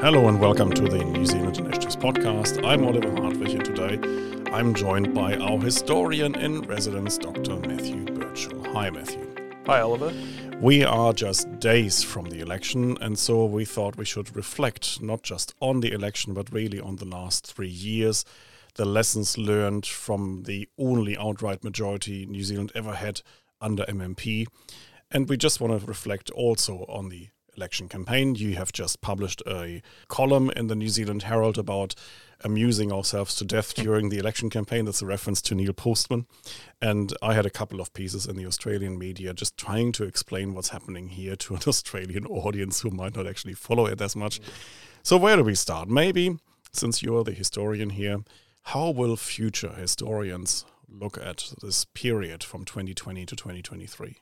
Hello and welcome to the New Zealand Initiatives Podcast. I'm Oliver Hartwich and today I'm joined by our historian in residence, Dr. Matthew Birchall. Hi, Matthew. Hi, Oliver. We are just days from the election and so we thought we should reflect not just on the election but really on the last 3 years, the lessons learned from the only outright majority New Zealand ever had under MMP. And we just want to reflect also on the election campaign. You have just published a column in the New Zealand Herald about amusing ourselves to death during the election campaign. That's a reference to Neil Postman. And I had a couple of pieces in the Australian media just trying to explain what's happening here to an Australian audience who might not actually follow it as much. So where do we start? Maybe, since you're the historian here, how will future historians look at this period from 2020 to 2023?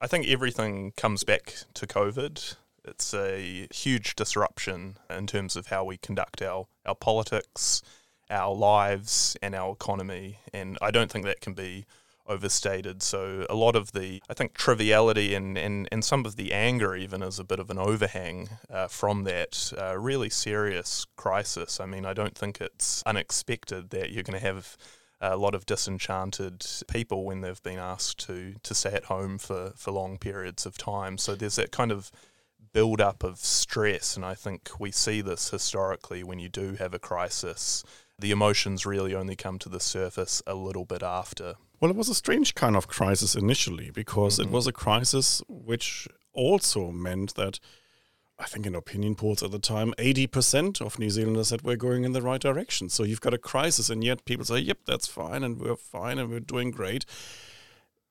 I think everything comes back to COVID. It's a huge disruption in terms of how we conduct our politics, our lives, and our economy. And I don't think that can be overstated. So a lot of the, I think, triviality and some of the anger even is a bit of an overhang from that really serious crisis. I mean, I don't think it's unexpected that you're going to have a lot of disenchanted people when they've been asked to stay at home for long periods of time. So there's that kind of build-up of stress, and I think we see this historically when you do have a crisis. The emotions really only come to the surface a little bit after. Well, it was a strange kind of crisis initially because it was a crisis which also meant that, I think in opinion polls at the time, 80% of New Zealanders said we're going in the right direction. So you've got a crisis and yet people say, yep, that's fine and we're doing great.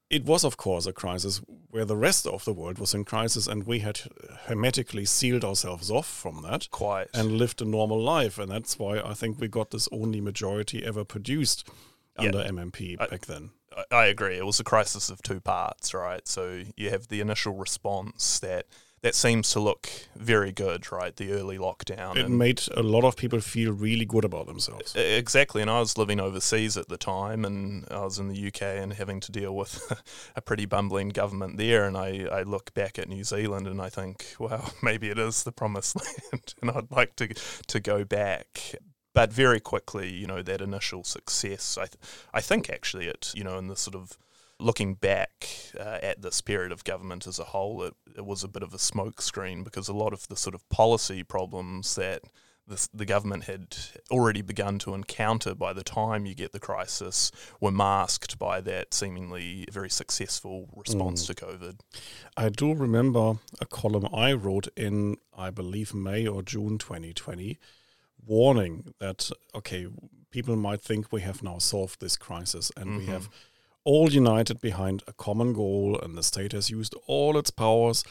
It was, of course, a crisis where the rest of the world was in crisis and we had hermetically sealed ourselves off from that and lived a normal life. And that's why I think we got this only majority ever produced under MMP back then. I agree. It was a crisis of two parts, right? So you have the initial response that seems to look very good, right? The early lockdown. It made a lot of people feel really good about themselves. Exactly. And I was living overseas at the time and I was in the UK and having to deal with a pretty bumbling government there. And I look back at New Zealand and I think, well, maybe it is the promised land and I'd like to go back. But very quickly, you know, that initial success, I think actually it, you know, in the sort of looking back at this period of government as a whole, it was a bit of a smokescreen because a lot of the sort of policy problems that the government had already begun to encounter by the time you get the crisis were masked by that seemingly very successful response to COVID. I do remember a column I wrote in, I believe, May or June 2020, warning that, okay, people might think we have now solved this crisis and we have all united behind a common goal and the state has used all its powers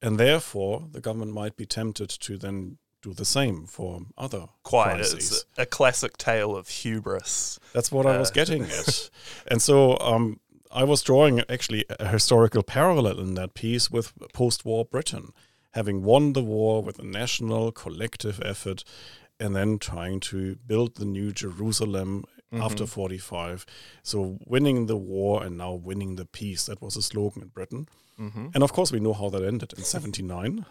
and therefore the government might be tempted to then do the same for other crises. It's a classic tale of hubris. That's what I was getting at. And so I was drawing actually a historical parallel in that piece with post-war Britain, having won the war with a national collective effort and then trying to build the new Jerusalem after 45. So winning the war and now winning the peace, that was a slogan in Britain. And of course we know how that ended in 79,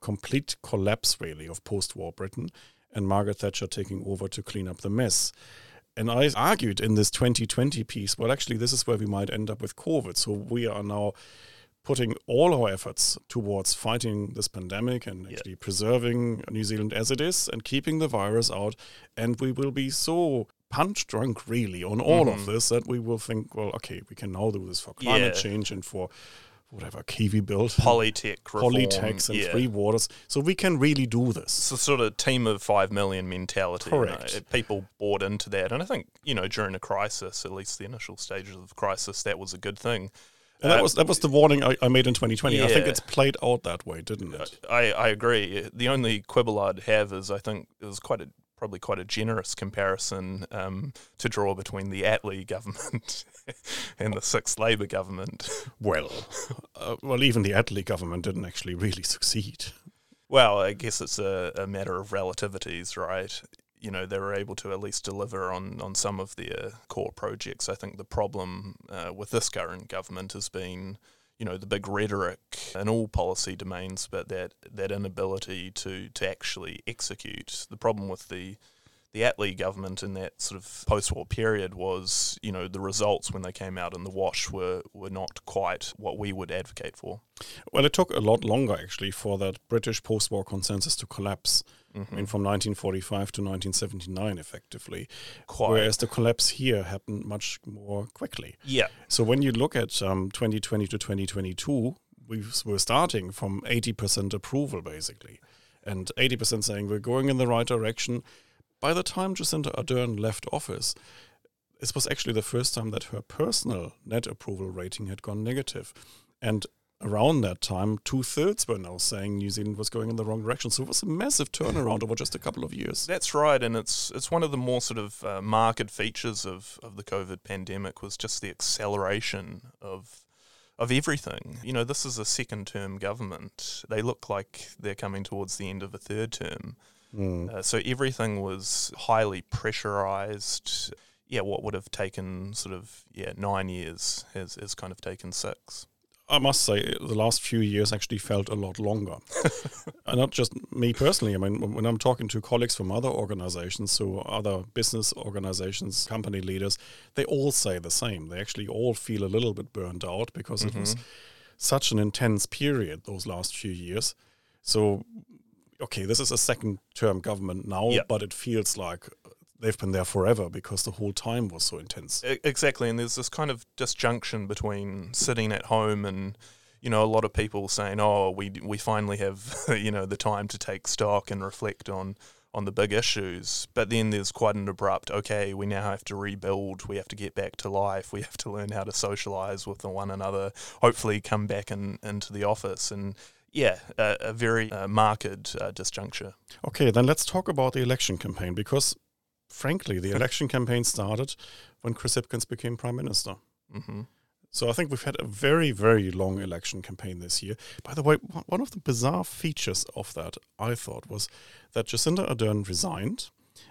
complete collapse really of post-war Britain and Margaret Thatcher taking over to clean up the mess. And I argued in this 2020 piece, well actually this is where we might end up with COVID. So we are now putting all our efforts towards fighting this pandemic and actually preserving New Zealand as it is and keeping the virus out. And we will be so punch drunk really on all of this that we will think, well, okay, we can now do this for climate change and for whatever, Kiwi build. Polytech and free waters. So we can really do this. It's a sort of team of 5 million mentality. Correct. You know, people bought into that. And I think, you know, during a crisis, at least the initial stages of the crisis, that was a good thing. And that was the warning I made in 2020. Yeah. I think it's played out that way, didn't it? I agree. The only quibble I'd have is I think it was probably quite a generous comparison to draw between the Attlee government and the sixth Labour government. Well, even the Attlee government didn't actually really succeed. Well, I guess it's a matter of relativities, right? You know, they were able to at least deliver on some of their core projects. I think the problem with this current government has been, you know, the big rhetoric in all policy domains, but that inability to actually execute. The problem with the Attlee government in that sort of post-war period was, you know, the results when they came out in the wash were not quite what we would advocate for. Well, it took a lot longer, actually, for that British post-war consensus to collapse. Mm-hmm. I mean, from 1945 to 1979, effectively. Whereas the collapse here happened much more quickly. Yeah. So when you look at 2020 to 2022, we were starting from 80% approval, basically, and 80% saying we're going in the right direction. By the time Jacinda Ardern left office, this was actually the first time that her personal net approval rating had gone negative. And around that time, 2/3 were now saying New Zealand was going in the wrong direction. So it was a massive turnaround over just a couple of years. That's right. And it's one of the more sort of marked features of the COVID pandemic was just the acceleration of everything. You know, this is a second-term government. They look like they're coming towards the end of a third term. So everything was highly pressurized. Yeah, what would have taken 9 years has kind of taken 6. I must say, the last few years actually felt a lot longer. And not just me personally. I mean, when I'm talking to colleagues from other organizations, so other business organizations, company leaders, they all say the same. They actually all feel a little bit burned out because it was such an intense period those last few years. So okay, this is a second-term government now, but it feels like they've been there forever because the whole time was so intense. Exactly, and there's this kind of disjunction between sitting at home and, you know, a lot of people saying, oh, we finally have, you know, the time to take stock and reflect on the big issues. But then there's quite an abrupt, okay, we now have to rebuild, we have to get back to life, we have to learn how to socialise with one another, hopefully come back into the office and... Yeah, a very marked disjuncture. Okay, then let's talk about the election campaign because, frankly, the election campaign started when Chris Hipkins became Prime Minister. Mm-hmm. So I think we've had a very, very long election campaign this year. By the way, one of the bizarre features of that, I thought, was that Jacinda Ardern resigned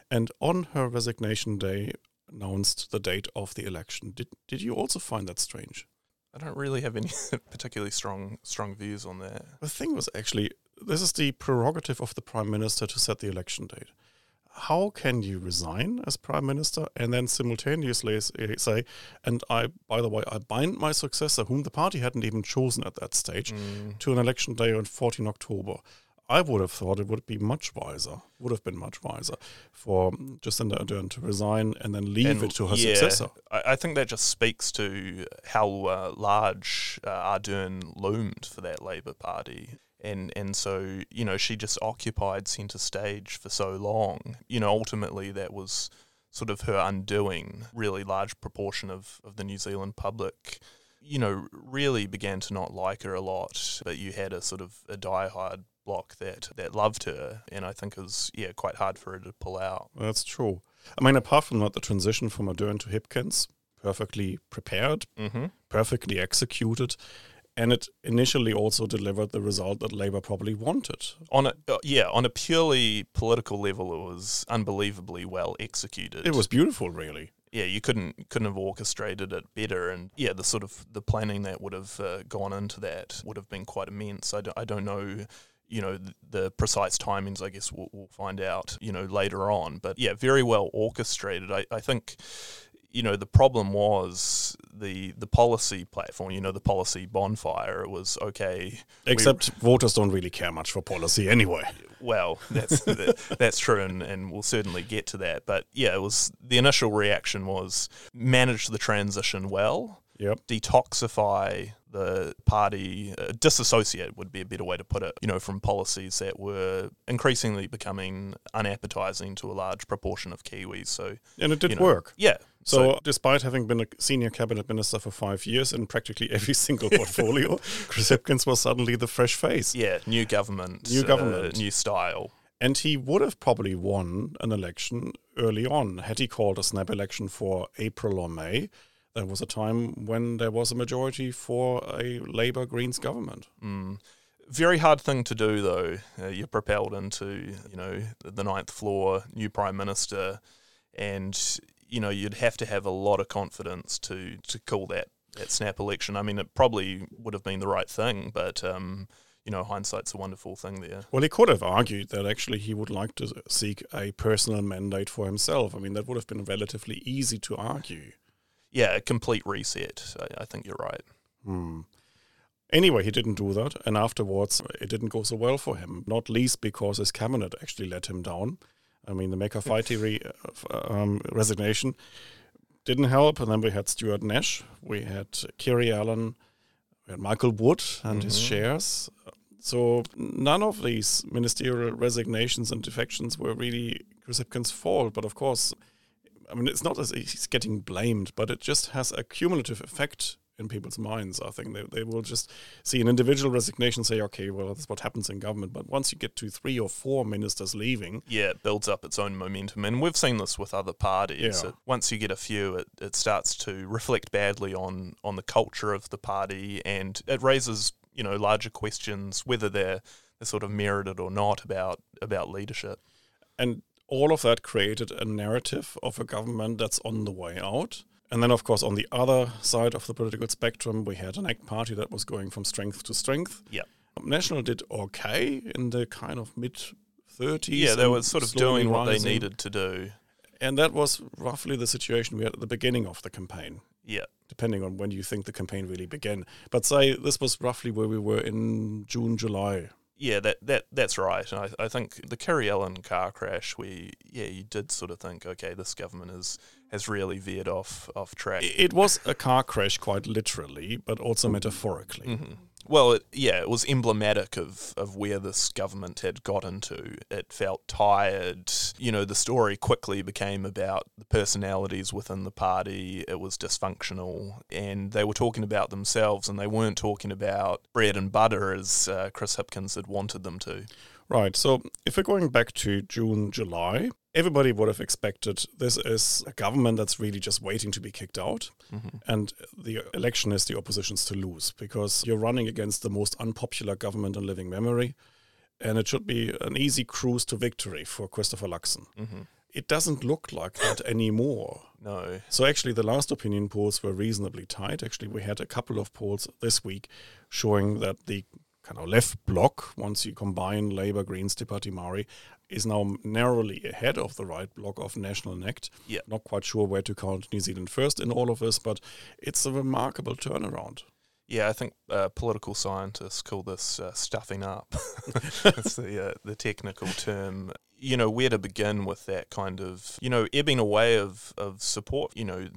and on her resignation day announced the date of the election. Did you also find that strange? I don't really have any particularly strong views on that. The thing was actually, this is the prerogative of the Prime Minister to set the election date. How can you resign as Prime Minister and then simultaneously say, and by the way, I bind my successor, whom the party hadn't even chosen at that stage, to an election day on 14 October? I would have thought it would be much wiser for Jacinda Ardern to resign and then leave it to her successor. I think that just speaks to how large Ardern loomed for that Labour Party. And so, you know, she just occupied centre stage for so long. You know, ultimately that was sort of her undoing. Really large proportion of the New Zealand public, you know, really began to not like her a lot. But you had a sort of a diehard block that loved her, and I think it was quite hard for her to pull out. That's true. I mean, apart from that, the transition from Ardern to Hipkins, perfectly prepared, perfectly executed, and it initially also delivered the result that Labour probably wanted. On a purely political level, it was unbelievably well executed. It was beautiful, really. Yeah, you couldn't have orchestrated it better, and the planning that would have gone into that would have been quite immense. I don't know. You know, the precise timings, I guess, we'll find out, you know, later on. But, yeah, very well orchestrated. I think, you know, the problem was the policy platform, you know, the policy bonfire. It was, okay. Except voters don't really care much for policy anyway. Well, that's true, and we'll certainly get to that. But, yeah, it was the initial reaction was manage the transition well. Yep. Detoxify the party, disassociate would be a better way to put it, you know, from policies that were increasingly becoming unappetizing to a large proportion of Kiwis. So, and it did work. Yeah. So despite having been a senior cabinet minister for 5 years in practically every single portfolio, Chris Hipkins was suddenly the fresh face. Yeah, new government. New government. New style. And he would have probably won an election early on had he called a snap election for April or May. There was a time when there was a majority for a Labour Greens government. Very hard thing to do, though. You're propelled into, you know, the ninth floor, new Prime Minister, and, you know, you'd have to have a lot of confidence to call that that snap election. I mean, it probably would have been the right thing, but you know, hindsight's a wonderful thing there. Well, he could have argued that actually he would like to seek a personal mandate for himself. I mean, that would have been relatively easy to argue. Yeah, a complete reset. I think you're right. Anyway, he didn't do that, and afterwards it didn't go so well for him, not least because his cabinet actually let him down. I mean, the Meka Whaitiri resignation didn't help, and then we had Stuart Nash, we had Kiri Allan, we had Michael Wood and his shares. So none of these ministerial resignations and defections were really Chris Hipkins' fault, but of course, I mean, it's not as he's getting blamed, but it just has a cumulative effect in people's minds. I think they will just see an individual resignation and say, okay, well, that's what happens in government. But once you get to 3 or 4 ministers leaving... Yeah, it builds up its own momentum. And we've seen this with other parties. Yeah. Once you get a few, it starts to reflect badly on the culture of the party, and it raises, you know, larger questions, whether they're sort of merited or not, about leadership. And all of that created a narrative of a government that's on the way out. And then, of course, on the other side of the political spectrum, we had an ACT Party that was going from strength to strength. Yeah, National did okay in the kind of mid-30s. Yeah, they were sort of doing what they needed to do. And that was roughly the situation we had at the beginning of the campaign. Yeah. Depending on when you think the campaign really began. But say this was roughly where we were in June, July. Yeah, that's right. And I think the Kiri Allan car crash, you did sort of think, okay, this government has really veered off track. It was a car crash quite literally, but also metaphorically. Mm-hmm. Well, it was emblematic of where this government had gotten to. It felt tired. You know, the story quickly became about the personalities within the party. It was dysfunctional. And they were talking about themselves, and they weren't talking about bread and butter as Chris Hipkins had wanted them to. Right. So if we're going back to June, July, everybody would have expected this is a government that's really just waiting to be kicked out. Mm-hmm. And the election is the opposition's to lose, because you're running against the most unpopular government in living memory. And it should be an easy cruise to victory for Christopher Luxon. Mm-hmm. It doesn't look like that anymore. No. So actually the last opinion polls were reasonably tight. Actually, we had a couple of polls this week showing that the kind of left block, once you combine Labour, Greens, Te Pāti Māori, is now narrowly ahead of the right block of National and ACT. Yeah. Not quite sure where to count New Zealand First in all of this, but it's a remarkable turnaround. Yeah, I think political scientists call this stuffing up. That's the technical term. You know, where to begin with that kind of, you know, ebbing away of support. You know,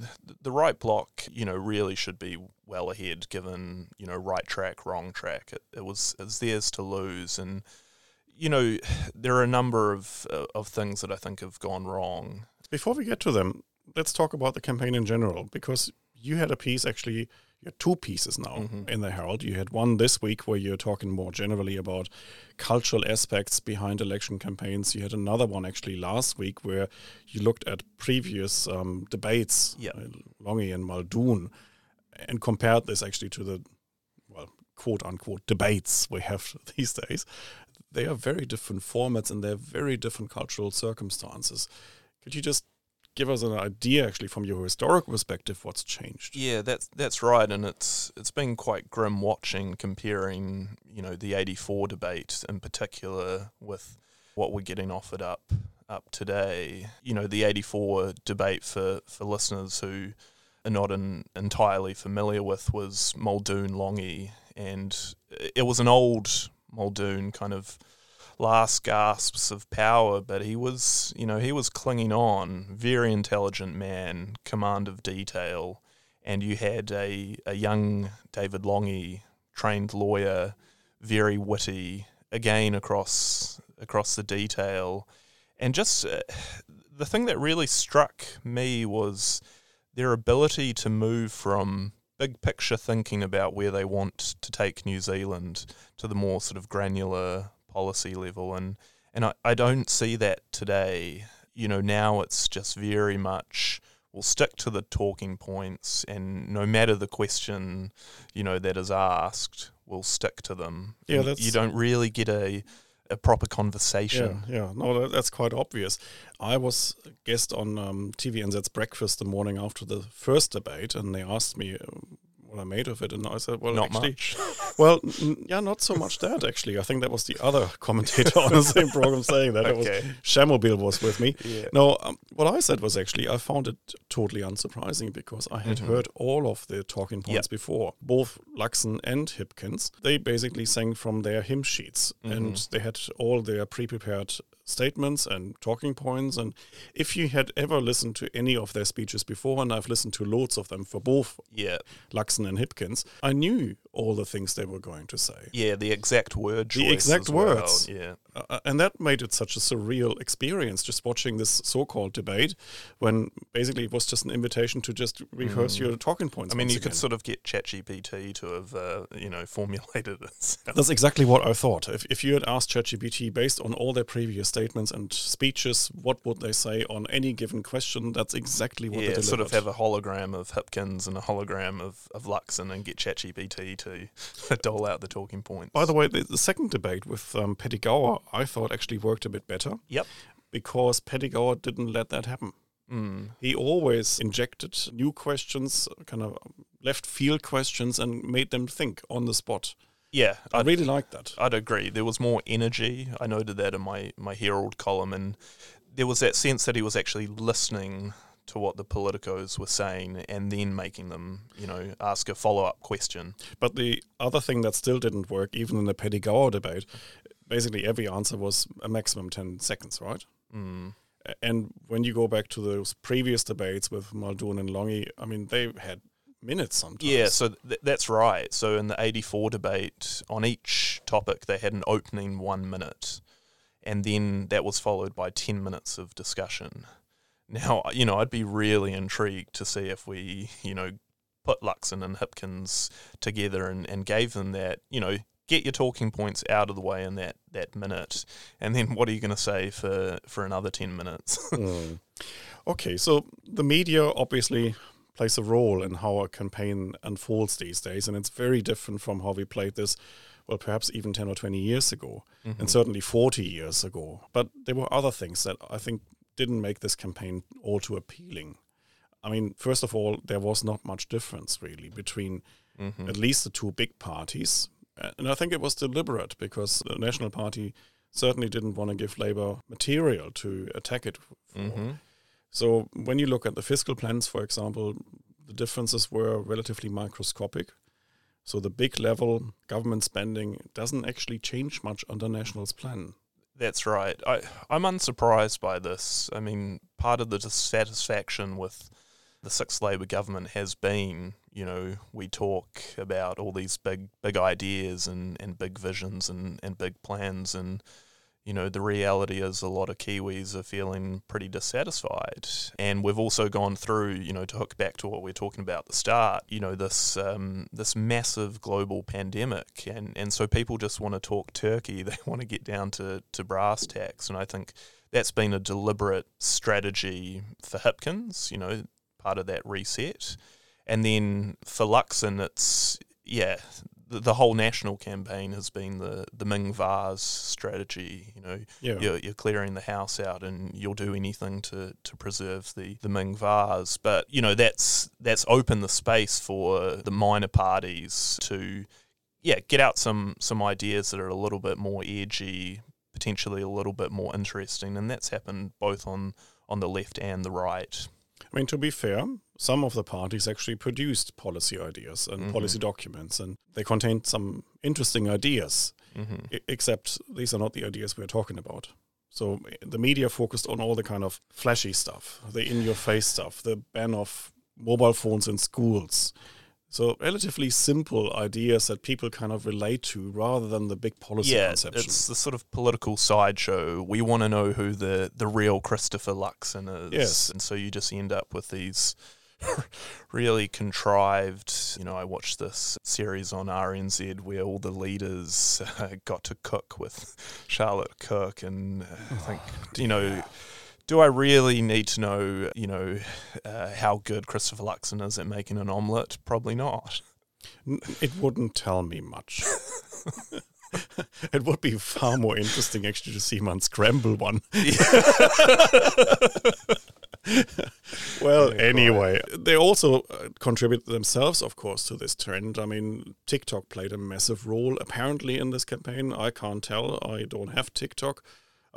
the right bloc, you know, really should be well ahead given, you know, right track, wrong track. It's theirs to lose. And, you know, there are a number of things that I think have gone wrong. Before we get to them, let's talk about the campaign in general, because you had a piece, actually, you had 2 pieces now in the Herald. You had one this week where you're talking more generally about cultural aspects behind election campaigns. You had another one actually last week where you looked at previous debates, Lange and Muldoon, and compared this actually to the, well, quote-unquote debates we have these days. They are very different formats and they're very different cultural circumstances. Could you just give us an idea, actually, from your historical perspective, what's changed? Yeah, that's right, and it's been quite grim watching, comparing, you know, the 84 debate in particular with what we're getting offered up today. You know, the 84 debate, for listeners who are not entirely familiar with, was Muldoon Lange, and it was an old Muldoon kind of last gasps of power, but he was clinging on, very intelligent man, command of detail, and you had a young David Lange, trained lawyer, very witty, again across the detail. And just the thing that really struck me was their ability to move from big picture thinking about where they want to take New Zealand to the more sort of granular policy level, and I don't see that today. You know, now it's just very much, we'll stick to the talking points, and no matter the question, you know, that is asked, we'll stick to them. Yeah, you don't really get a proper conversation. Yeah, no, that's quite obvious. I was a guest on TVNZ's Breakfast the morning after the first debate, and they asked me what I made of it. And I said, well, not actually, much. Well, yeah, not so much that, actually. I think that was the other commentator on the same program saying that. Okay. It was Shamubel was with me. Yeah. No, what I said was actually, I found it totally unsurprising because I had heard all of the talking points before. Both Luxon and Hipkins, they basically sang from their hymn sheets and they had all their pre-prepared statements and talking points. And if you had ever listened to any of their speeches before, and I've listened to loads of them for both Luxon and Hipkins, I knew all the things they were going to say. Yeah, the exact word choice. The exact words. Well, yeah. And that made it such a surreal experience, just watching this so-called debate, when basically it was just an invitation to just rehearse your talking points. I mean, you could sort of get ChatGPT to have, formulated it. That's exactly what I thought. If you had asked ChatGPT based on all their previous statements and speeches, what would they say on any given question? That's exactly what they delivered. Sort of have a hologram of Hipkins and a hologram of Luxon and get ChatGPT to dole out the talking points. By the way, the second debate with Paddy Gower, I thought actually worked a bit better. Yep. Because Paddy Gower didn't let that happen. Mm. He always injected new questions, kind of left field questions, and made them think on the spot. Yeah, I really liked that. I'd agree. There was more energy. I noted that in my Herald column, and there was that sense that he was actually listening to what the politicos were saying and then making them, ask a follow-up question. But the other thing that still didn't work, even in the Paddy Gower debate, basically every answer was a maximum 10 seconds, right? Mm. And when you go back to those previous debates with Muldoon and Lange, I mean, they had minutes sometimes. Yeah, so that's right. So in the 84 debate, on each topic they had an opening 1 minute, and then that was followed by 10 minutes of discussion. Now, I'd be really intrigued to see if we, put Luxon and Hipkins together and gave them that, get your talking points out of the way in that minute, and then what are you going to say for another 10 minutes? Okay, so the media obviously plays a role in how a campaign unfolds these days, and it's very different from how we played this, well, perhaps even 10 or 20 years ago, and certainly 40 years ago. But there were other things that I think didn't make this campaign all too appealing. I mean, first of all, there was not much difference, really, between at least the two big parties, and I think it was deliberate, because the National Party certainly didn't want to give Labour material to attack it for. So when you look at the fiscal plans, for example, the differences were relatively microscopic. So the big level government spending doesn't actually change much under National's plan. That's right. I'm unsurprised by this. I mean, part of the dissatisfaction with the sixth Labour government has been, we talk about all these big ideas and big visions and big plans, and the reality is a lot of Kiwis are feeling pretty dissatisfied. And we've also gone through, to hook back to what we were talking about at the start, this this massive global pandemic. And so people just want to talk turkey. They want to get down to brass tacks. And I think that's been a deliberate strategy for Hipkins, part of that reset. And then for Luxon, it's, the whole National campaign has been the Ming Vase strategy. You're clearing the house out and you'll do anything to preserve the Ming Vase. But, that's opened the space for the minor parties to, get out some ideas that are a little bit more edgy, potentially a little bit more interesting. And that's happened both on the left and the right. I mean, to be fair, some of the parties actually produced policy ideas and policy documents, and they contained some interesting ideas, except these are not the ideas we're talking about. So the media focused on all the kind of flashy stuff, the in-your-face stuff, the ban of mobile phones in schools. So relatively simple ideas that people kind of relate to rather than the big policy conception. It's the sort of political sideshow. We want to know who the real Christopher Luxon is. Yes. And so you just end up with these really contrived, I watched this series on RNZ where all the leaders got to cook with Charlotte Cook, and I think, do I really need to know, how good Christopher Luxon is at making an omelette? Probably not. It wouldn't tell me much. It would be far more interesting, actually, to see him unscramble one. Well, anyway, they also contribute themselves, of course, to this trend. I mean, TikTok played a massive role, apparently, in this campaign. I can't tell. I don't have TikTok.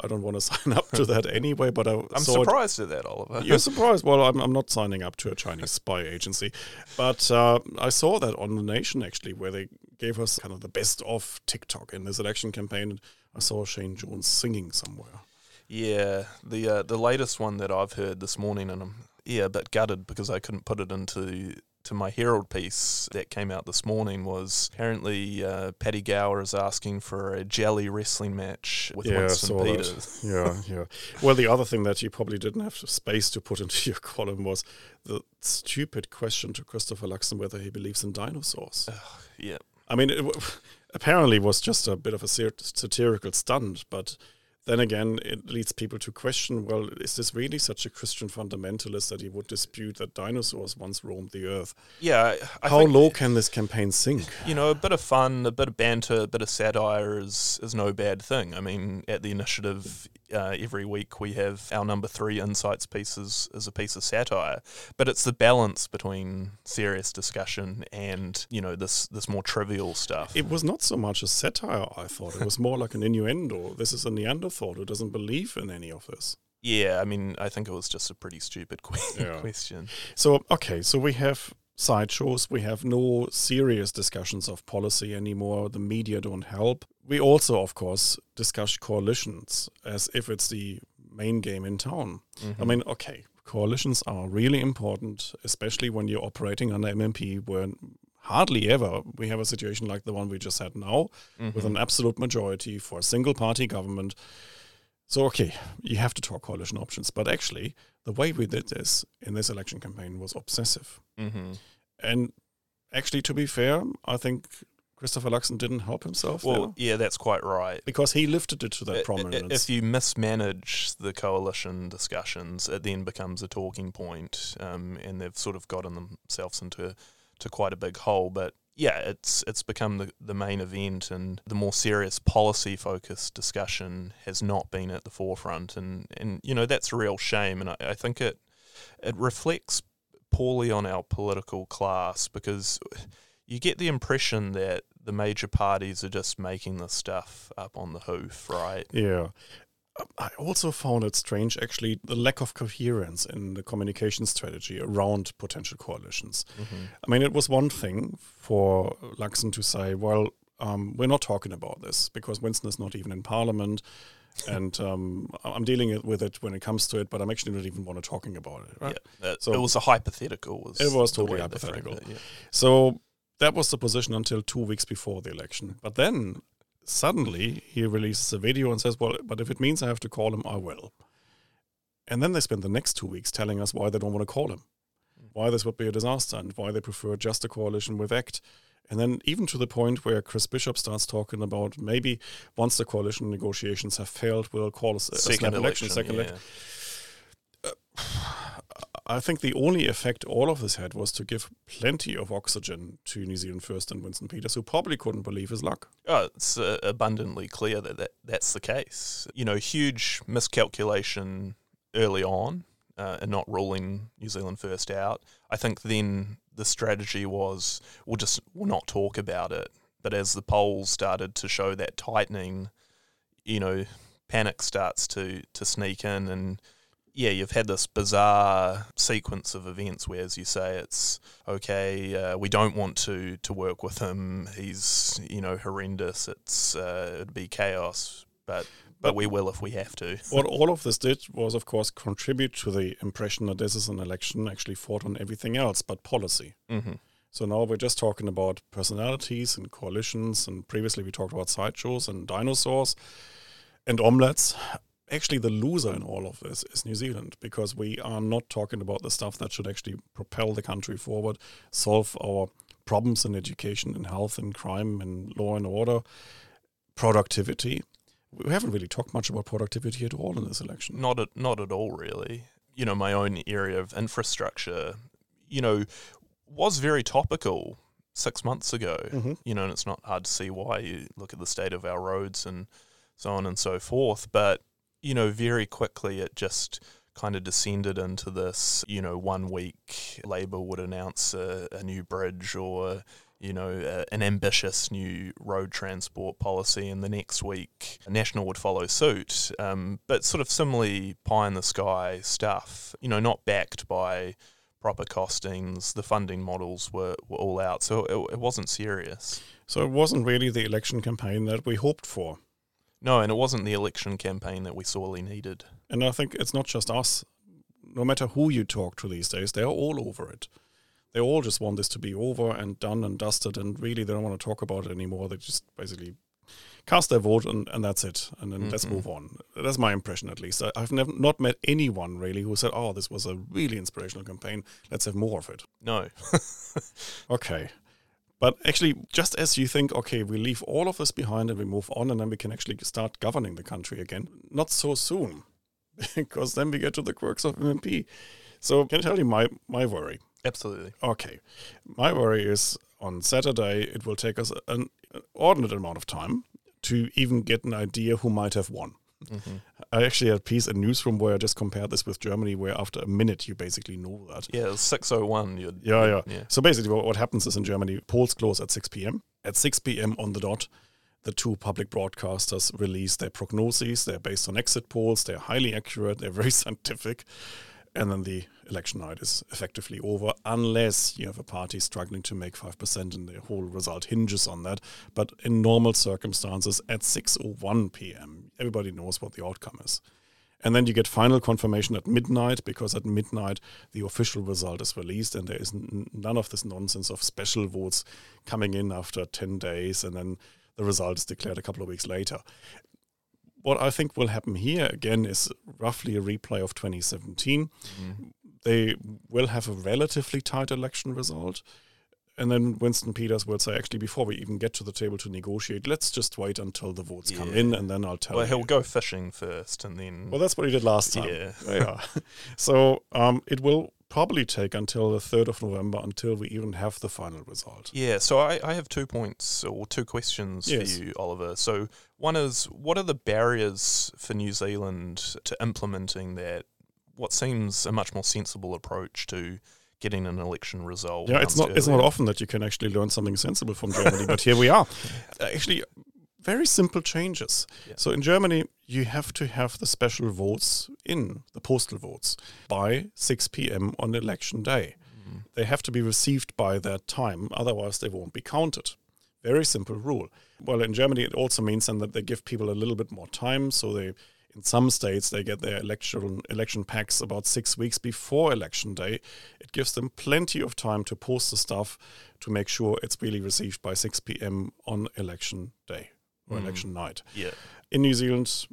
I don't want to sign up to that anyway, but I'm surprised at that, Oliver. You're surprised? Well, I'm not signing up to a Chinese spy agency. But I saw that on The Nation, actually, where they gave us kind of the best of TikTok in this election campaign. I saw Shane Jones singing somewhere. Yeah, the latest one that I've heard this morning, and I'm a bit gutted because I couldn't put it into my Herald piece that came out this morning, was apparently Paddy Gower is asking for a jelly wrestling match with Winston Peters. Yeah. Well, the other thing that you probably didn't have space to put into your column was the stupid question to Christopher Luxon whether he believes in dinosaurs. Yeah. I mean, apparently was just a bit of a satirical stunt, but then again, it leads people to question, well, is this really such a Christian fundamentalist that he would dispute that dinosaurs once roamed the earth? Yeah. How low can this campaign sink? You know, a bit of fun, a bit of banter, a bit of satire is no bad thing. I mean, at the Initiative, every week we have our number 3 Insights pieces as a piece of satire. But it's the balance between serious discussion and, you know, this more trivial stuff. It was not so much a satire, I thought. It was more like an innuendo. This is a Neanderthal who doesn't believe in any of this. Yeah, I mean, I think it was just a pretty stupid question. So, okay, so we have sideshows, we have no serious discussions of policy anymore, the media don't help. We also, of course, discuss coalitions as if it's the main game in town. Mm-hmm. I mean, okay, coalitions are really important, especially when you're operating under MMP, where hardly ever we have a situation like the one we just had now, mm-hmm. with an absolute majority for a single-party government. So, okay, you have to talk coalition options. But actually, the way we did this in this election campaign was obsessive. Mm-hmm. And actually, to be fair, I think Christopher Luxon didn't help himself. Well, yeah, that's quite right. Because he lifted it to that prominence. If you mismanage the coalition discussions, it then becomes a talking point, and they've sort of gotten themselves into quite a big hole. But yeah, it's become the main event, and the more serious policy focused discussion has not been at the forefront, and you know, that's a real shame. And I think it reflects poorly on our political class, because you get the impression that the major parties are just making this stuff up on the hoof, right? Yeah. I also found it strange, actually, the lack of coherence in the communication strategy around potential coalitions. Mm-hmm. I mean, it was one thing for Luxon to say, well, we're not talking about this because Winston is not even in Parliament, and I'm dealing with it when it comes to it, but I'm actually not even talking about it. Right? Yeah, so it was a hypothetical. It was totally hypothetical. It, yeah. So that was the position until 2 weeks before the election. But then suddenly he releases a video and says, well, but if it means I have to call him, I will. And then they spend the next 2 weeks telling us why they don't want to call him, why this would be a disaster, and why they prefer just a coalition with ACT. And then even to the point where Chris Bishop starts talking about maybe once the coalition negotiations have failed, we'll call a second election. I think the only effect all of this had was to give plenty of oxygen to New Zealand First and Winston Peters, who probably couldn't believe his luck. Oh, it's abundantly clear that that's the case. You know, huge miscalculation early on and not ruling New Zealand First out. I think then the strategy was, we'll not talk about it. But as the polls started to show that tightening, you know, panic starts to sneak in, and yeah, you've had this bizarre sequence of events where, as you say, it's, okay, we don't want to work with him. He's, you know, horrendous. It's it'd be chaos, but we will if we have to. What all of this did was, of course, contribute to the impression that this is an election actually fought on everything else but policy. Mm-hmm. So now we're just talking about personalities and coalitions, and previously we talked about sideshows and dinosaurs and omelettes. Actually, the loser in all of this is New Zealand, because we are not talking about the stuff that should actually propel the country forward, solve our problems in education and health and crime and law and order, productivity. We haven't really talked much about productivity at all in this election. Not at all, really. You know, my own area of infrastructure, you know, was very topical 6 months ago. Mm-hmm. You know, and it's not hard to see why. You look at the state of our roads and so on and so forth, but you know, very quickly it just kind of descended into this, you know, 1 week Labour would announce a new bridge or, you know, an ambitious new road transport policy, and the next week National would follow suit. But sort of similarly pie-in-the-sky stuff, you know, not backed by proper costings. The funding models were all out, so it wasn't serious. So it wasn't really the election campaign that we hoped for. No, and it wasn't the election campaign that we sorely needed. And I think it's not just us. No matter who you talk to these days, they're all over it. They all just want this to be over and done and dusted, and really they don't want to talk about it anymore. They just basically cast their vote and that's it, and then let's move on. That's my impression, at least. I've not met anyone really who said, oh, this was a really inspirational campaign, let's have more of it. No. Okay. But actually, just as you think, okay, we leave all of this behind and we move on and then we can actually start governing the country again, not so soon, because then we get to the quirks of MMP. So can I tell you my worry? Absolutely. Okay. My worry is on Saturday, it will take us an inordinate amount of time to even get an idea who might have won. Mm-hmm. I actually had a piece in Newsroom where I just compared this with Germany, where after a minute you basically know that. Yeah, it's 6:01. Yeah. So basically what happens is in Germany, polls close at 6 p.m. At 6 p.m. on the dot, the two public broadcasters release their prognoses. They're based on exit polls. They're highly accurate. They're very scientific. And then the election night is effectively over, unless you have a party struggling to make 5% and the whole result hinges on that. But in normal circumstances, at 6:01 p.m., everybody knows what the outcome is. And then you get final confirmation at midnight, because at midnight the official result is released, and there is none of this nonsense of special votes coming in after 10 days, and then the result is declared a couple of weeks later. What I think will happen here, again, is roughly a replay of 2017. Mm-hmm. They will have a relatively tight election result. And then Winston Peters will say, actually, before we even get to the table to negotiate, let's just wait until the votes come in, and then I'll tell you. Well, he'll go fishing first, and then... Well, that's what he did last time. Yeah. So it will probably take until the 3rd of November until we even have the final result. Yeah, so I have 2 points or two questions for you, Oliver. So one is, what are the barriers for New Zealand to implementing that, what seems a much more sensible approach to getting an election result? Yeah, it's not often that you can actually learn something sensible from Germany, but here we are. Actually, very simple changes. Yeah. So in Germany, you have to have the special votes in, the postal votes, by 6 p.m. on election day. Mm-hmm. They have to be received by that time, otherwise they won't be counted. Very simple rule. Well, in Germany, it also means then that they give people a little bit more time, so they... In some states, they get their election packs about 6 weeks before election day. It gives them plenty of time to post the stuff to make sure it's really received by 6 p.m. on election day or election night. Yeah. In New Zealand,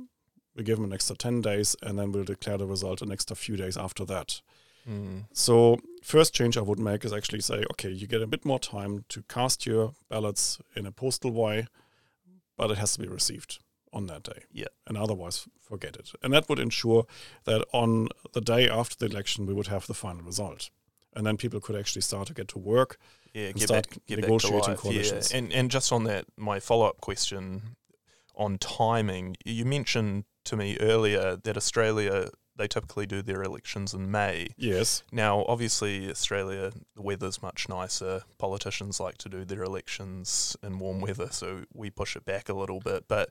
we give them an extra 10 days and then we'll declare the result an extra few days after that. Mm. So first change I would make is actually say, okay, you get a bit more time to cast your ballots in a postal way, but it has to be received on that day. Yeah. And otherwise forget it. And that would ensure that on the day after the election we would have the final result. And then people could actually start to get to work and start negotiating coalitions. Yeah. And just on that, my follow-up question on timing, you mentioned to me earlier that Australia, they typically do their elections in May. Yes. Now, obviously, Australia, the weather's much nicer. Politicians like to do their elections in warm weather, so we push it back a little bit. But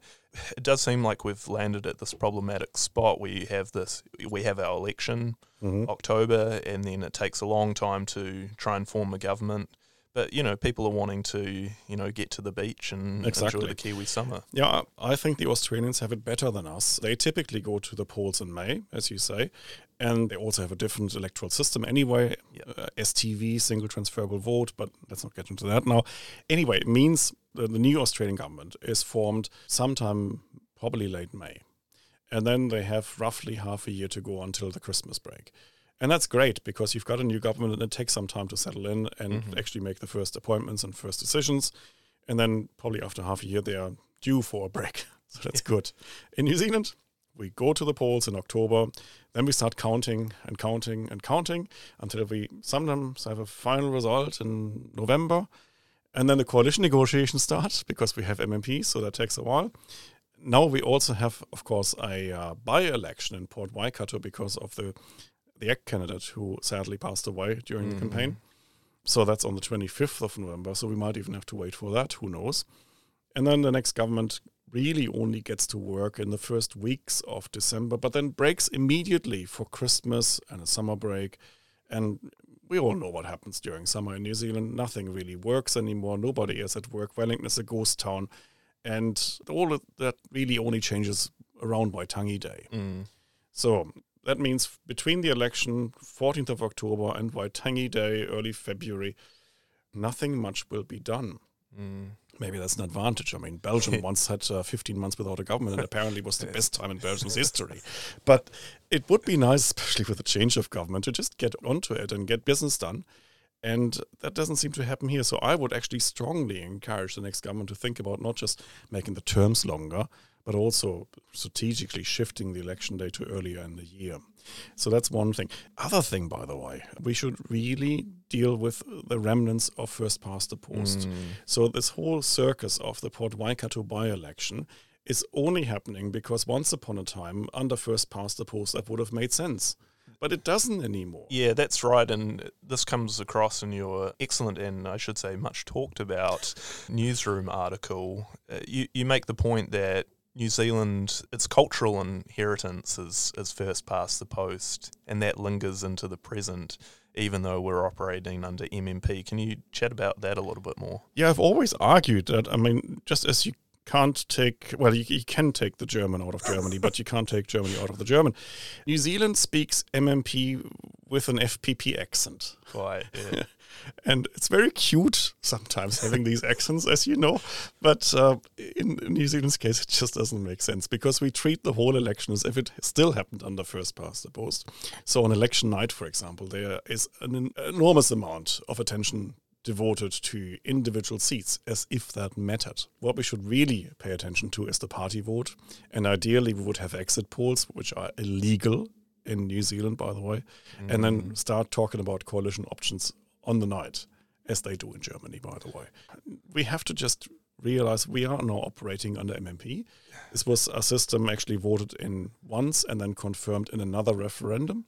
it does seem like we've landed at this problematic spot where you have this, we have our election, October, and then it takes a long time to try and form a government. But, you know, people are wanting to, you know, get to the beach and enjoy the Kiwi summer. Yeah, I think the Australians have it better than us. They typically go to the polls in May, as you say, and they also have a different electoral system anyway, STV, single transferable vote, but let's not get into that now. Anyway, it means that the new Australian government is formed sometime probably late May, and then they have roughly half a year to go until the Christmas break. And that's great because you've got a new government and it takes some time to settle in and actually make the first appointments and first decisions. And then probably after half a year, they are due for a break. So that's good. In New Zealand, we go to the polls in October. Then we start counting until we sometimes have a final result in November. And then the coalition negotiations start because we have MMPs, so that takes a while. now we also have, of course, a by-election in Port Waikato because of the ACT candidate who sadly passed away during the campaign. So that's on the 25th of November. So we might even have to wait for that. Who knows? And then the next government really only gets to work in the first weeks of December, but then breaks immediately for Christmas and a summer break. And we all know what happens during summer in New Zealand. Nothing really works anymore. Nobody is at work. Wellington is a ghost town. And all of that really only changes around Waitangi Day. So that means between the election, 14th of October, and Waitangi Day, early February, nothing much will be done. Maybe that's an advantage. I mean, Belgium once had 15 months without a government, and apparently was the best time in Belgium's history. But it would be nice, especially with the change of government, to just get onto it and get business done. And that doesn't seem to happen here. So I would actually strongly encourage the next government to think about not just making the terms longer, but also strategically shifting the election day to earlier in the year. So that's one thing. Other thing, by the way, we should really deal with the remnants of first past the post. So this whole circus of the Port Waikato by-election is only happening because once upon a time, under first past the post, that would have made sense. But it doesn't anymore. Yeah, that's right. And this comes across in your excellent and, I should say, much talked about Newsroom article. You make the point that New Zealand, its cultural inheritance is first past the post, and that lingers into the present, even though we're operating under MMP. Can you chat about that a little bit more? Yeah, I've always argued that, I mean, just as you can't take, well, you can take the German out of Germany, but you can't take Germany out of the German. New Zealand speaks MMP with an FPP accent. Right. Yeah. And it's very cute sometimes having these accents, as you know, but in New Zealand's case, it just doesn't make sense because we treat the whole election as if it still happened under first past the post. So on election night, for example, there is an enormous amount of attention devoted to individual seats as if that mattered. What we should really pay attention to is the party vote. And ideally, we would have exit polls, which are illegal in New Zealand, by the way, and then start talking about coalition options on the night, as they do in Germany, by the way. We have to just realize we are now operating under MMP. This was a system actually voted in once and then confirmed in another referendum.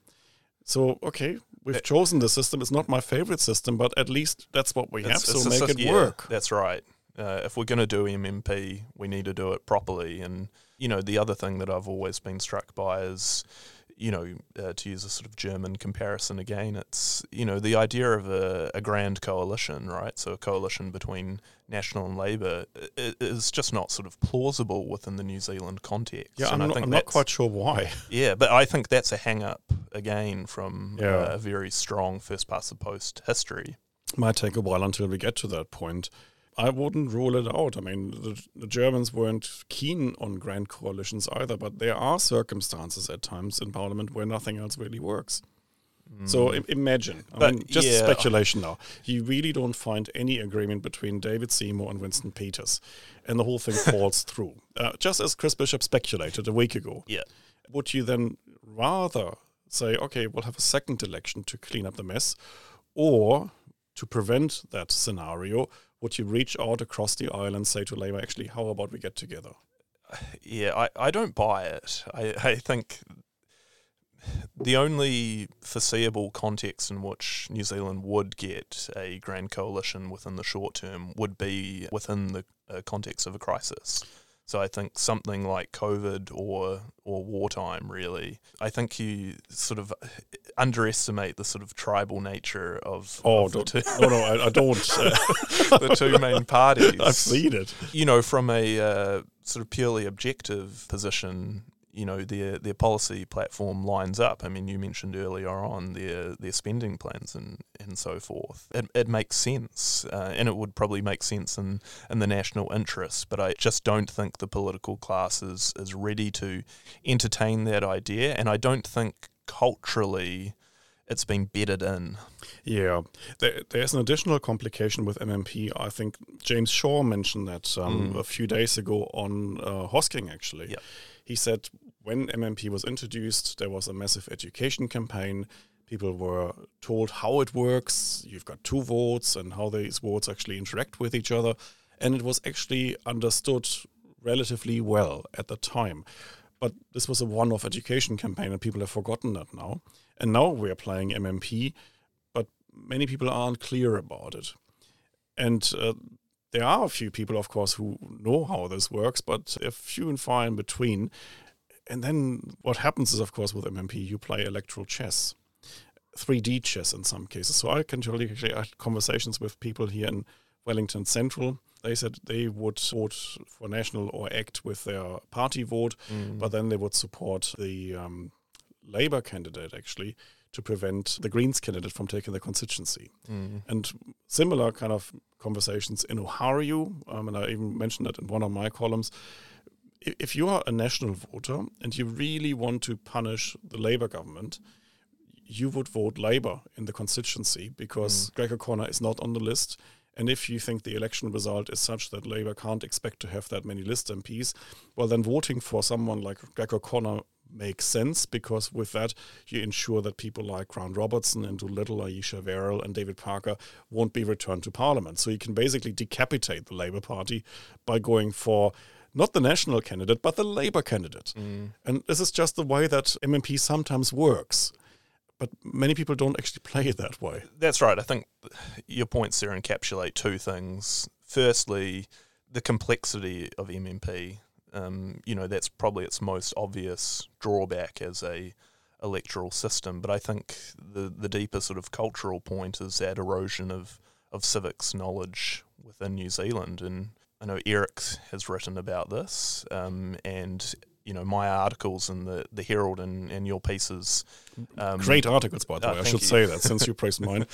So, okay, we've chosen the system. It's not my favorite system, but at least that's what we have, so make it work. That's right. If we're going to do MMP, we need to do it properly. And, you know, the other thing that I've always been struck by is, you know, to use a sort of German comparison again, it's, you know, the idea of a grand coalition, right? So a coalition between National and Labour is just not sort of plausible within the New Zealand context. Yeah, and I'm not quite sure why. Yeah, but I think that's a hang-up, again, from a very strong first-past-the-post history. Might take a while until we get to that point. I wouldn't rule it out. I mean, the Germans weren't keen on grand coalitions either, but there are circumstances at times in Parliament where nothing else really works. So imagine, speculation now, you really don't find any agreement between David Seymour and Winston Peters, and the whole thing falls through. Just as Chris Bishop speculated a week ago. Yeah. Would you then rather say, okay, we'll have a second election to clean up the mess, or to prevent that scenario, would you reach out across the aisle and say to Labour, actually, how about we get together? Yeah, I don't buy it. I think the only foreseeable context in which New Zealand would get a grand coalition within the short term would be within the context of a crisis. So I think something like COVID or wartime, really. I think you sort of underestimate the sort of tribal nature of the two. I don't. The two main parties. I've seen it. You know, from a sort of purely objective position, you know, their policy platform lines up. I mean, you mentioned earlier on their spending plans and so forth. It makes sense, and it would probably make sense in the national interest, but I just don't think the political class is ready to entertain that idea, and I don't think culturally it's been bedded in. Yeah. There's an additional complication with MMP. I think James Shaw mentioned that a few days ago on Hosking, actually. Yep. He said when MMP was introduced, there was a massive education campaign. People were told how it works. You've got two votes and how these votes actually interact with each other. And it was actually understood relatively well at the time. But this was a one-off education campaign and people have forgotten that now. And now we're playing MMP, but many people aren't clear about it. And there are a few people, of course, who know how this works, but they're few and far in between. And then what happens is, of course, with MMP, you play electoral chess, 3D chess in some cases. So I can tell you, actually, I had conversations with people here in Wellington Central. They said they would vote for National or ACT with their party vote, but then they would support the Labour candidate, actually, to prevent the Greens candidate from taking the constituency. And similar kind of conversations in Ohio, and I even mentioned it in one of my columns. If you are a national voter and you really want to punish the Labour government, you would vote Labour in the constituency because Greg O'Connor is not on the list. And if you think the election result is such that Labour can't expect to have that many list MPs, well, then voting for someone like Greg O'Connor makes sense, because with that you ensure that people like Grant Robertson and Doolittle, Ayesha Verrill and David Parker won't be returned to Parliament. So you can basically decapitate the Labour Party by going for not the national candidate, but the Labour candidate. And this is just the way that MMP sometimes works. But many people don't actually play it that way. That's right. I think your points there encapsulate two things. Firstly, the complexity of MMP. You know, that's probably its most obvious drawback as a electoral system. But I think the deeper sort of cultural point is that erosion of civics knowledge within New Zealand. And I know Eric has written about this, and you know, my articles in the Herald and your pieces. Great articles, by the way. I should say that since you praised mine.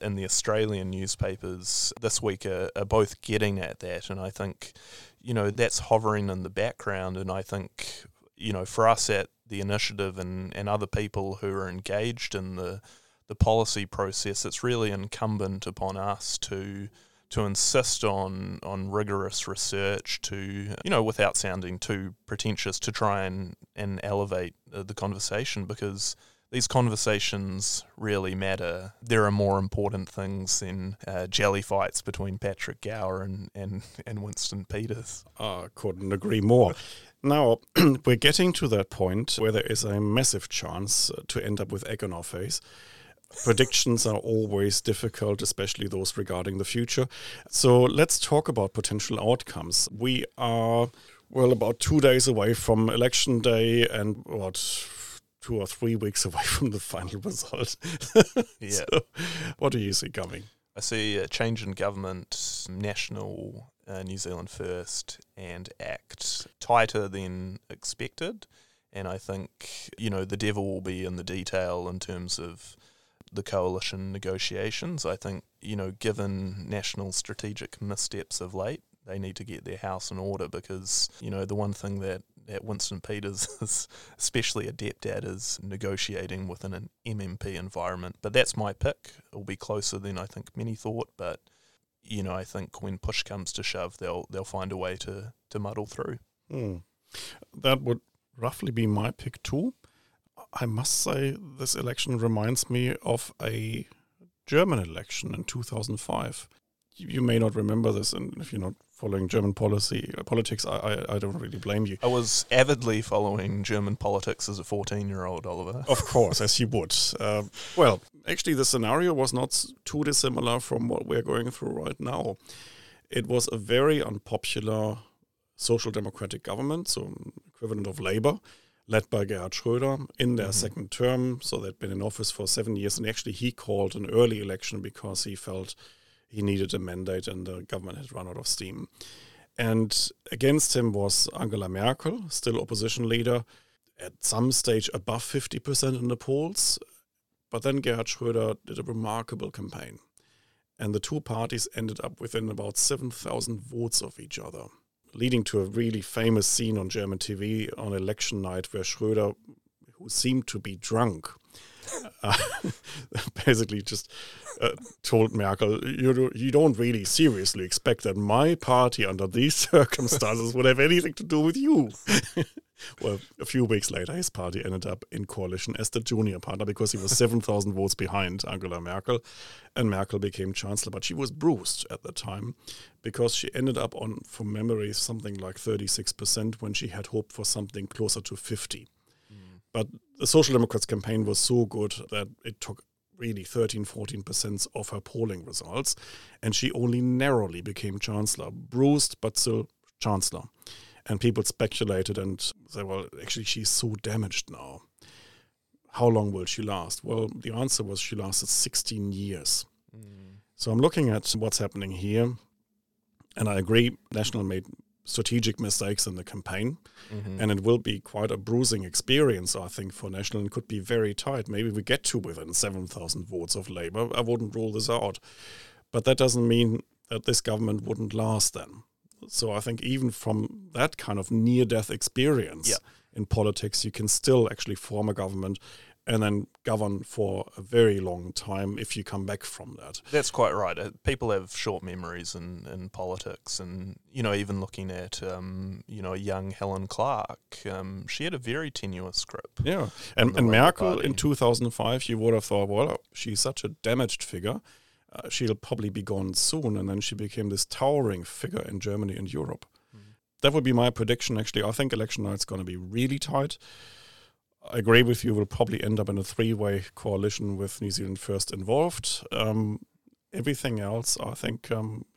And the Australian newspapers this week are both getting at that. And I think, you know, that's hovering in the background. And I think, you know, for us at the initiative and other people who are engaged in the policy process, it's really incumbent upon us to insist on rigorous research, to, you know, without sounding too pretentious, to try and elevate the conversation, because these conversations really matter. There are more important things than jelly fights between Patrick Gower and Winston Peters. I couldn't agree more. Now, we're getting to that point where there is a massive chance to end up with egg on our face. Predictions are always difficult, especially those regarding the future. So let's talk about potential outcomes. We are, well, about 2 days away from Election Day and about 2 or 3 weeks away from the final result. Yeah. So what do you see coming? I see a change in government, National, New Zealand First and ACT, tighter than expected. And I think, you know, the devil will be in the detail in terms of the coalition negotiations. I think, you know, given National strategic missteps of late, they need to get their house in order, because, you know, the one thing that Winston Peters is especially adept at is negotiating within an MMP environment. But that's my pick. It'll be closer than I think many thought, but, you know, I think when push comes to shove, they'll find a way to muddle through. That would roughly be my pick too. I must say this election reminds me of a German election in 2005. You may not remember this, and if you're not following German politics, I don't really blame you. I was avidly following German politics as a 14-year-old, Oliver. Of course, as you would. Well, actually, the scenario was not too dissimilar from what we're going through right now. It was a very unpopular social democratic government, so equivalent of Labour, led by Gerhard Schröder in their second term. So they'd been in office for 7 years. And actually he called an early election because he felt he needed a mandate and the government had run out of steam. And against him was Angela Merkel, still opposition leader, at some stage above 50% in the polls. But then Gerhard Schröder did a remarkable campaign. And the two parties ended up within about 7,000 votes of each other, leading to a really famous scene on German TV on election night where Schröder, who seemed to be drunk, basically just told Merkel, you don't really seriously expect that my party under these circumstances would have anything to do with you. Well, a few weeks later, his party ended up in coalition as the junior partner because he was 7,000 votes behind Angela Merkel, and Merkel became chancellor. But she was bruised at the time because she ended up on, from memory, something like 36% when she had hoped for something closer to 50%. Mm. But the Social Democrats' campaign was so good that it took really 13-14% of her polling results, and she only narrowly became chancellor, bruised but still chancellor. And people speculated and said, well, actually, she's so damaged now. How long will she last? Well, the answer was she lasted 16 years. Mm. So I'm looking at what's happening here. And I agree, National made strategic mistakes in the campaign. Mm-hmm. And it will be quite a bruising experience, I think, for National, and could be very tight. Maybe we get to within 7,000 votes of Labour. I wouldn't rule this out. But that doesn't mean that this government wouldn't last then. So I think even from that kind of near-death experience in politics, you can still actually form a government and then govern for a very long time if you come back from that. That's quite right. People have short memories in politics, and you know, even looking at young Helen Clark, she had a very tenuous grip. Yeah, and Merkel in 2005, you would have thought, well, she's such a damaged figure. She'll probably be gone soon, and then she became this towering figure in Germany and Europe. Mm-hmm. That would be my prediction, actually. I think election night's going to be really tight. I agree with you, we'll probably end up in a three-way coalition with New Zealand First involved. Everything else, I think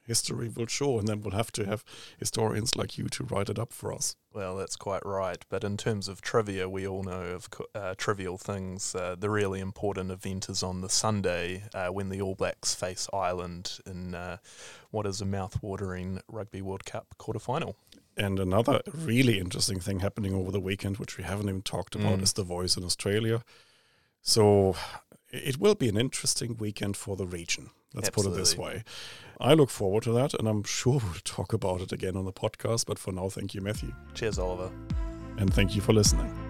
history will show, and then we'll have to have historians like you to write it up for us. Well, that's quite right. But in terms of trivia, we all know of trivial things. The really important event is on the Sunday when the All Blacks face Ireland in what is a mouth-watering Rugby World Cup quarterfinal. And another really interesting thing happening over the weekend, which we haven't even talked about, is The Voice in Australia. So it will be an interesting weekend for the region. Let's Absolutely. Put it this way. I look forward to that, and I'm sure we'll talk about it again on the podcast. But for now, thank you, Matthew. Cheers, Oliver. And thank you for listening.